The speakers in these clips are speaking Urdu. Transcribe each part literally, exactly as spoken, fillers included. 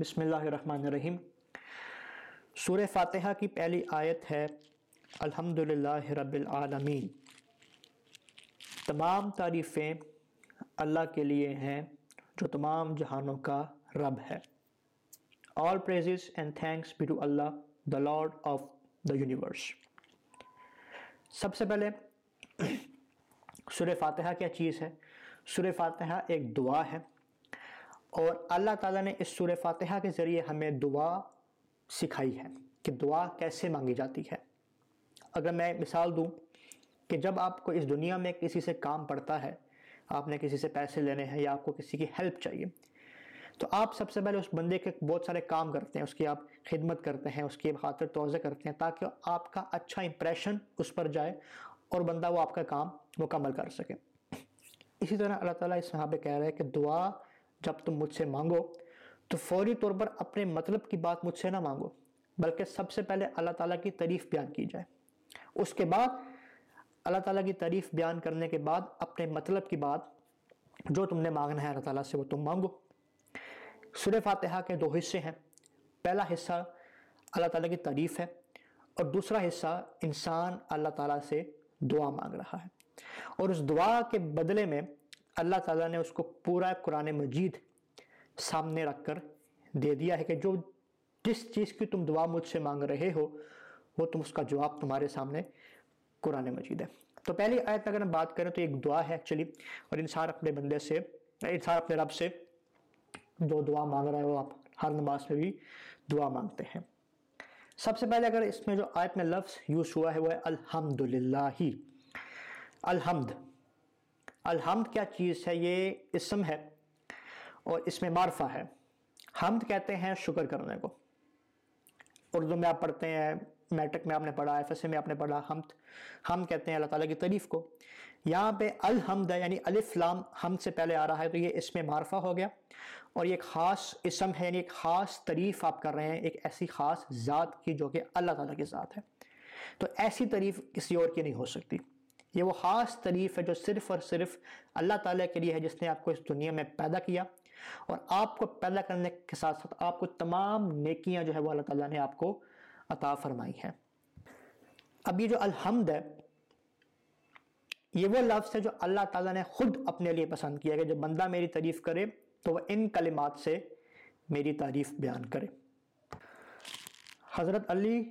بسم اللہ الرحمن الرحیم۔ سورہ فاتحہ کی پہلی آیت ہے الحمدللہ رب العالمین۔ تمام تعریفیں اللہ کے لیے ہیں جو تمام جہانوں کا رب ہے۔ All praises and thanks be to Allah, the Lord of the universe۔ سب سے پہلے سورہ فاتحہ کیا چیز ہے؟ سورہ فاتحہ ایک دعا ہے، اور اللہ تعالیٰ نے اس سورہ فاتحہ کے ذریعے ہمیں دعا سکھائی ہے کہ دعا کیسے مانگی جاتی ہے۔ اگر میں مثال دوں کہ جب آپ کو اس دنیا میں کسی سے کام پڑتا ہے، آپ نے کسی سے پیسے لینے ہیں یا آپ کو کسی کی ہیلپ چاہیے، تو آپ سب سے پہلے اس بندے کے بہت سارے کام کرتے ہیں، اس کی آپ خدمت کرتے ہیں، اس کی خاطر توضع کرتے ہیں تاکہ آپ کا اچھا امپریشن اس پر جائے اور بندہ وہ آپ کا کام مکمل کر سکے۔ اسی طرح اللہ تعالیٰ اس صحابہ کہہ رہا ہے کہ دعا جب تم مجھ سے مانگو تو فوری طور پر اپنے مطلب کی بات مجھ سے نہ مانگو، بلکہ سب سے پہلے اللہ تعالیٰ کی تعریف بیان کی جائے، اس کے بعد اللہ تعالیٰ کی تعریف بیان کرنے کے بعد اپنے مطلب کی بات جو تم نے مانگنا ہے اللہ تعالیٰ سے وہ تم مانگو۔ سورہ فاتحہ کے دو حصے ہیں، پہلا حصہ اللہ تعالیٰ کی تعریف ہے اور دوسرا حصہ انسان اللہ تعالیٰ سے دعا مانگ رہا ہے، اور اس دعا کے بدلے میں اللہ تعالیٰ نے اس کو پورا قرآن مجید سامنے رکھ کر دے دیا ہے کہ جو جس چیز کی تم دعا مجھ سے مانگ رہے ہو وہ تم اس کا جواب تمہارے سامنے قرآن مجید ہے۔ تو پہلی آیت اگر ہم بات کریں تو ایک دعا ہے ایکچولی، اور انسان اپنے بندے سے انسان اپنے رب سے جو دعا مانگ رہا ہے وہ آپ ہر نماز میں بھی دعا مانگتے ہیں۔ سب سے پہلے اگر اس میں جو آیت میں لفظ یوز ہوا ہے وہ ہے الحمدللہ۔ الحمد الحمد کیا چیز ہے؟ یہ اسم ہے اور اس میں معرفہ ہے۔ حمد کہتے ہیں شکر کرنے کو، اردو میں آپ پڑھتے ہیں، میٹرک میں آپ نے پڑھا، ایف ایس اے میں آپ نے پڑھا، حمد حمد کہتے ہیں اللہ تعالیٰ کی تعریف کو۔ یہاں پہ الحمد ہے یعنی الف لام حمد سے پہلے آ رہا ہے تو یہ اسم معرفہ ہو گیا، اور یہ ایک خاص اسم ہے یعنی ایک خاص تعریف آپ کر رہے ہیں ایک ایسی خاص ذات کی جو کہ اللہ تعالیٰ کی ذات ہے، تو ایسی تعریف کسی اور کی نہیں ہو سکتی۔ یہ وہ خاص تعریف ہے جو صرف اور صرف اللہ تعالیٰ کے لیے ہے جس نے آپ کو اس دنیا میں پیدا کیا، اور آپ کو پیدا کرنے کے ساتھ ساتھ آپ کو تمام نیکیاں جو ہے وہ اللہ تعالیٰ نے آپ کو عطا فرمائی ہیں۔ اب یہ جو الحمد ہے یہ وہ لفظ ہے جو اللہ تعالیٰ نے خود اپنے لیے پسند کیا کہ جب بندہ میری تعریف کرے تو وہ ان کلمات سے میری تعریف بیان کرے۔ حضرت علی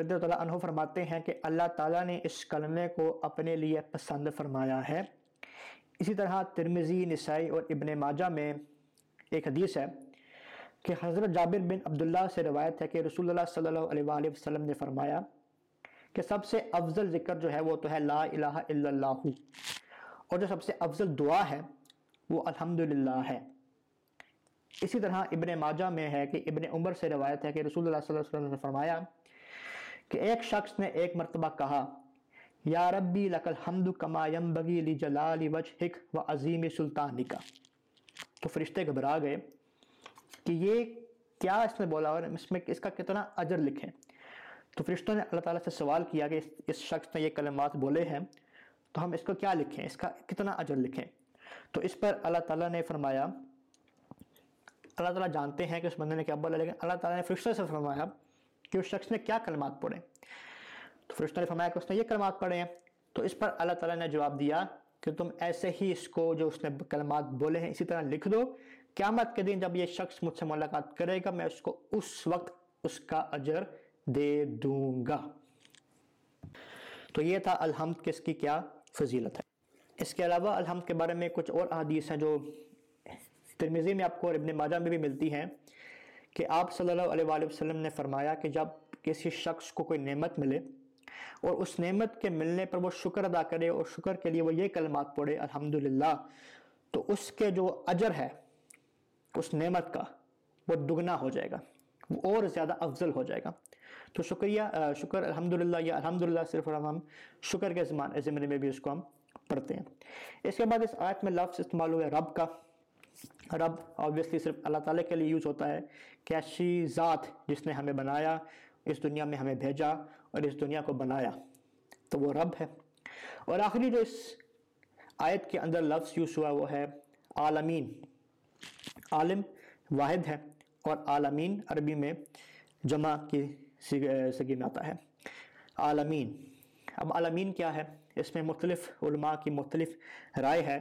رضی اللہ عنہ فرماتے ہیں کہ اللہ تعالیٰ نے اس کلمے کو اپنے لیے پسند فرمایا ہے۔ اسی طرح ترمذی، نسائی اور ابن ماجہ میں ایک حدیث ہے کہ حضرت جابر بن عبداللہ سے روایت ہے کہ رسول اللہ صلی اللہ علیہ وآلہ وسلم نے فرمایا کہ سب سے افضل ذکر جو ہے وہ تو ہے لا الہ الا اللہ، اور جو سب سے افضل دعا ہے وہ الحمدللہ ہے۔ اسی طرح ابن ماجہ میں ہے کہ ابن عمر سے روایت ہے کہ رسول اللہ صلی اللہ علیہ وسلم نے فرمایا کہ ایک شخص نے ایک مرتبہ کہا یا ربی لک الحمد کما ینبغی لجلال وجہک و عظیم سلطانک، تو فرشتے گھبرا گئے کہ یہ کیا اس نے بولا اور اس میں اس کا کتنا اجر لکھیں، تو فرشتوں نے اللہ تعالیٰ سے سوال کیا کہ اس شخص نے یہ کلمات بولے ہیں تو ہم اس کو کیا لکھیں، اس کا کتنا اجر لکھیں؟ تو اس پر اللہ تعالیٰ نے فرمایا، اللہ تعالیٰ جانتے ہیں کہ اس بندے نے کیا بولا، لیکن اللہ تعالیٰ نے فرشتہ سے فرمایا کہ اس شخص نے کیا کلمات پڑھے، تو فرشتہ نے فرمایا کہ اس نے یہ کلمات پڑھے ہیں، تو اس پر اللہ تعالیٰ نے جواب دیا کہ تم ایسے ہی اس کو جو اس نے کلمات بولے ہیں اسی طرح لکھ دو، قیامت کے دن جب یہ شخص مجھ سے ملاقات کرے گا میں اس کو اس وقت اس کا اجر دے دوں گا۔ تو یہ تھا الحمد کس کی کیا فضیلت ہے۔ اس کے علاوہ الحمد کے بارے میں کچھ اور احادیث ہیں جو ترمذی میں آپ کو اور ابن ماجہ میں بھی ملتی ہیں کہ آپ صلی اللہ علیہ وآلہ وسلم نے فرمایا کہ جب کسی شخص کو کوئی نعمت ملے اور اس نعمت کے ملنے پر وہ شکر ادا کرے اور شکر کے لیے وہ یہ کلمات پڑھے الحمدللہ، تو اس کے جو اجر ہے اس نعمت کا وہ دگنا ہو جائے گا، وہ اور زیادہ افضل ہو جائے گا۔ تو شکریہ شکر الحمدللہ یا الحمدللہ صرف اور ہم شکر کے زمانے میں بھی اس کو ہم پڑھتے ہیں۔ اس کے بعد اس آیت میں لفظ استعمال ہوئے رب کا۔ رب آبویسلی صرف اللہ تعالیٰ کے لیے یوز ہوتا ہے کہ ایسی ذات جس نے ہمیں بنایا، اس دنیا میں ہمیں بھیجا اور اس دنیا کو بنایا، تو وہ رب ہے۔ اور آخری جو اس آیت کے اندر لفظ یوز ہوا وہ ہے عالمین۔ عالم واحد ہے اور عالمین عربی میں جمع کی صیغے میں آتا ہے عالمین۔ اب عالمین کیا ہے، اس میں مختلف علماء کی مختلف رائے ہے۔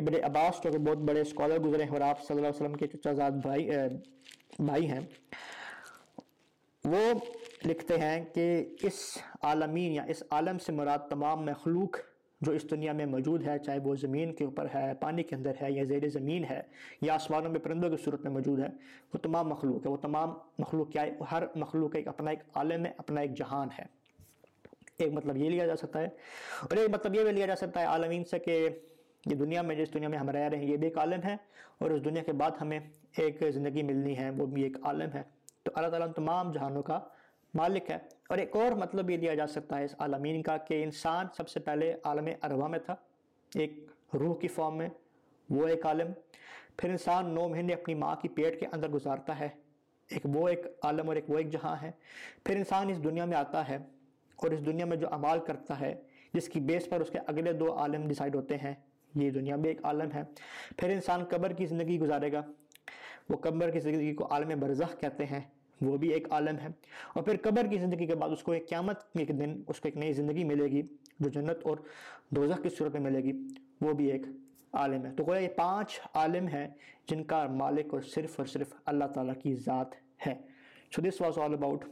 ابن عباس جو بہت بڑے اسکالر گزرے ہیں اور آپ صلی اللہ علیہ وسلم کے چچا زاد بھائی بھائی ہیں، وہ لکھتے ہیں کہ اس عالمین یا اس عالم سے مراد تمام مخلوق جو اس دنیا میں موجود ہے، چاہے وہ زمین کے اوپر ہے، پانی کے اندر ہے، یا زیر زمین ہے، یا آسمانوں میں پرندوں کی صورت میں موجود ہے، وہ تمام مخلوق ہے۔ وہ تمام مخلوق کیا ہے، ہر مخلوق ایک اپنا ایک عالم ہے، اپنا ایک جہان ہے۔ ایک مطلب یہ لیا جا سکتا ہے، اور ایک مطلب یہ بھی لیا جا سکتا ہے عالمین سے کہ یہ دنیا میں جس دنیا میں ہم رہ رہے ہیں یہ بھی ایک عالم ہے، اور اس دنیا کے بعد ہمیں ایک زندگی ملنی ہے وہ بھی ایک عالم ہے۔ تو اللہ تعالیٰ تمام جہانوں کا مالک ہے۔ اور ایک اور مطلب یہ لیا جا سکتا ہے اس عالمین کا کہ انسان سب سے پہلے عالم ارواح میں تھا، ایک روح کی فارم میں، وہ ایک عالم۔ پھر انسان نو مہینے اپنی ماں کی پیٹ کے اندر گزارتا ہے، ایک وہ ایک عالم اور ایک وہ ایک جہاں ہے۔ پھر انسان اس دنیا میں آتا ہے اور اس دنیا میں جو اعمال کرتا ہے جس کی بیس پر اس کے اگلے دو عالم ڈیسائیڈ ہوتے ہیں، یہ دنیا بھی ایک عالم ہے۔ پھر انسان قبر کی زندگی گزارے گا، وہ قبر کی زندگی کو عالم برزخ کہتے ہیں، وہ بھی ایک عالم ہے۔ اور پھر قبر کی زندگی کے بعد اس کو ایک قیامت کے دن اس کو ایک نئی زندگی ملے گی جو جنت اور دوزخ کی صورت میں ملے گی، وہ بھی ایک عالم ہے۔ تو گویا یہ پانچ عالم ہیں جن کا مالک اور صرف اور صرف اللہ تعالیٰ کی ذات ہے۔ So this was all about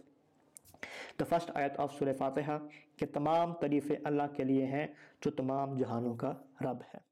the first آیت آف سورہ فاتحہ کہ تمام تعریفیں اللہ کے لیے ہیں جو تمام جہانوں کا رب ہے۔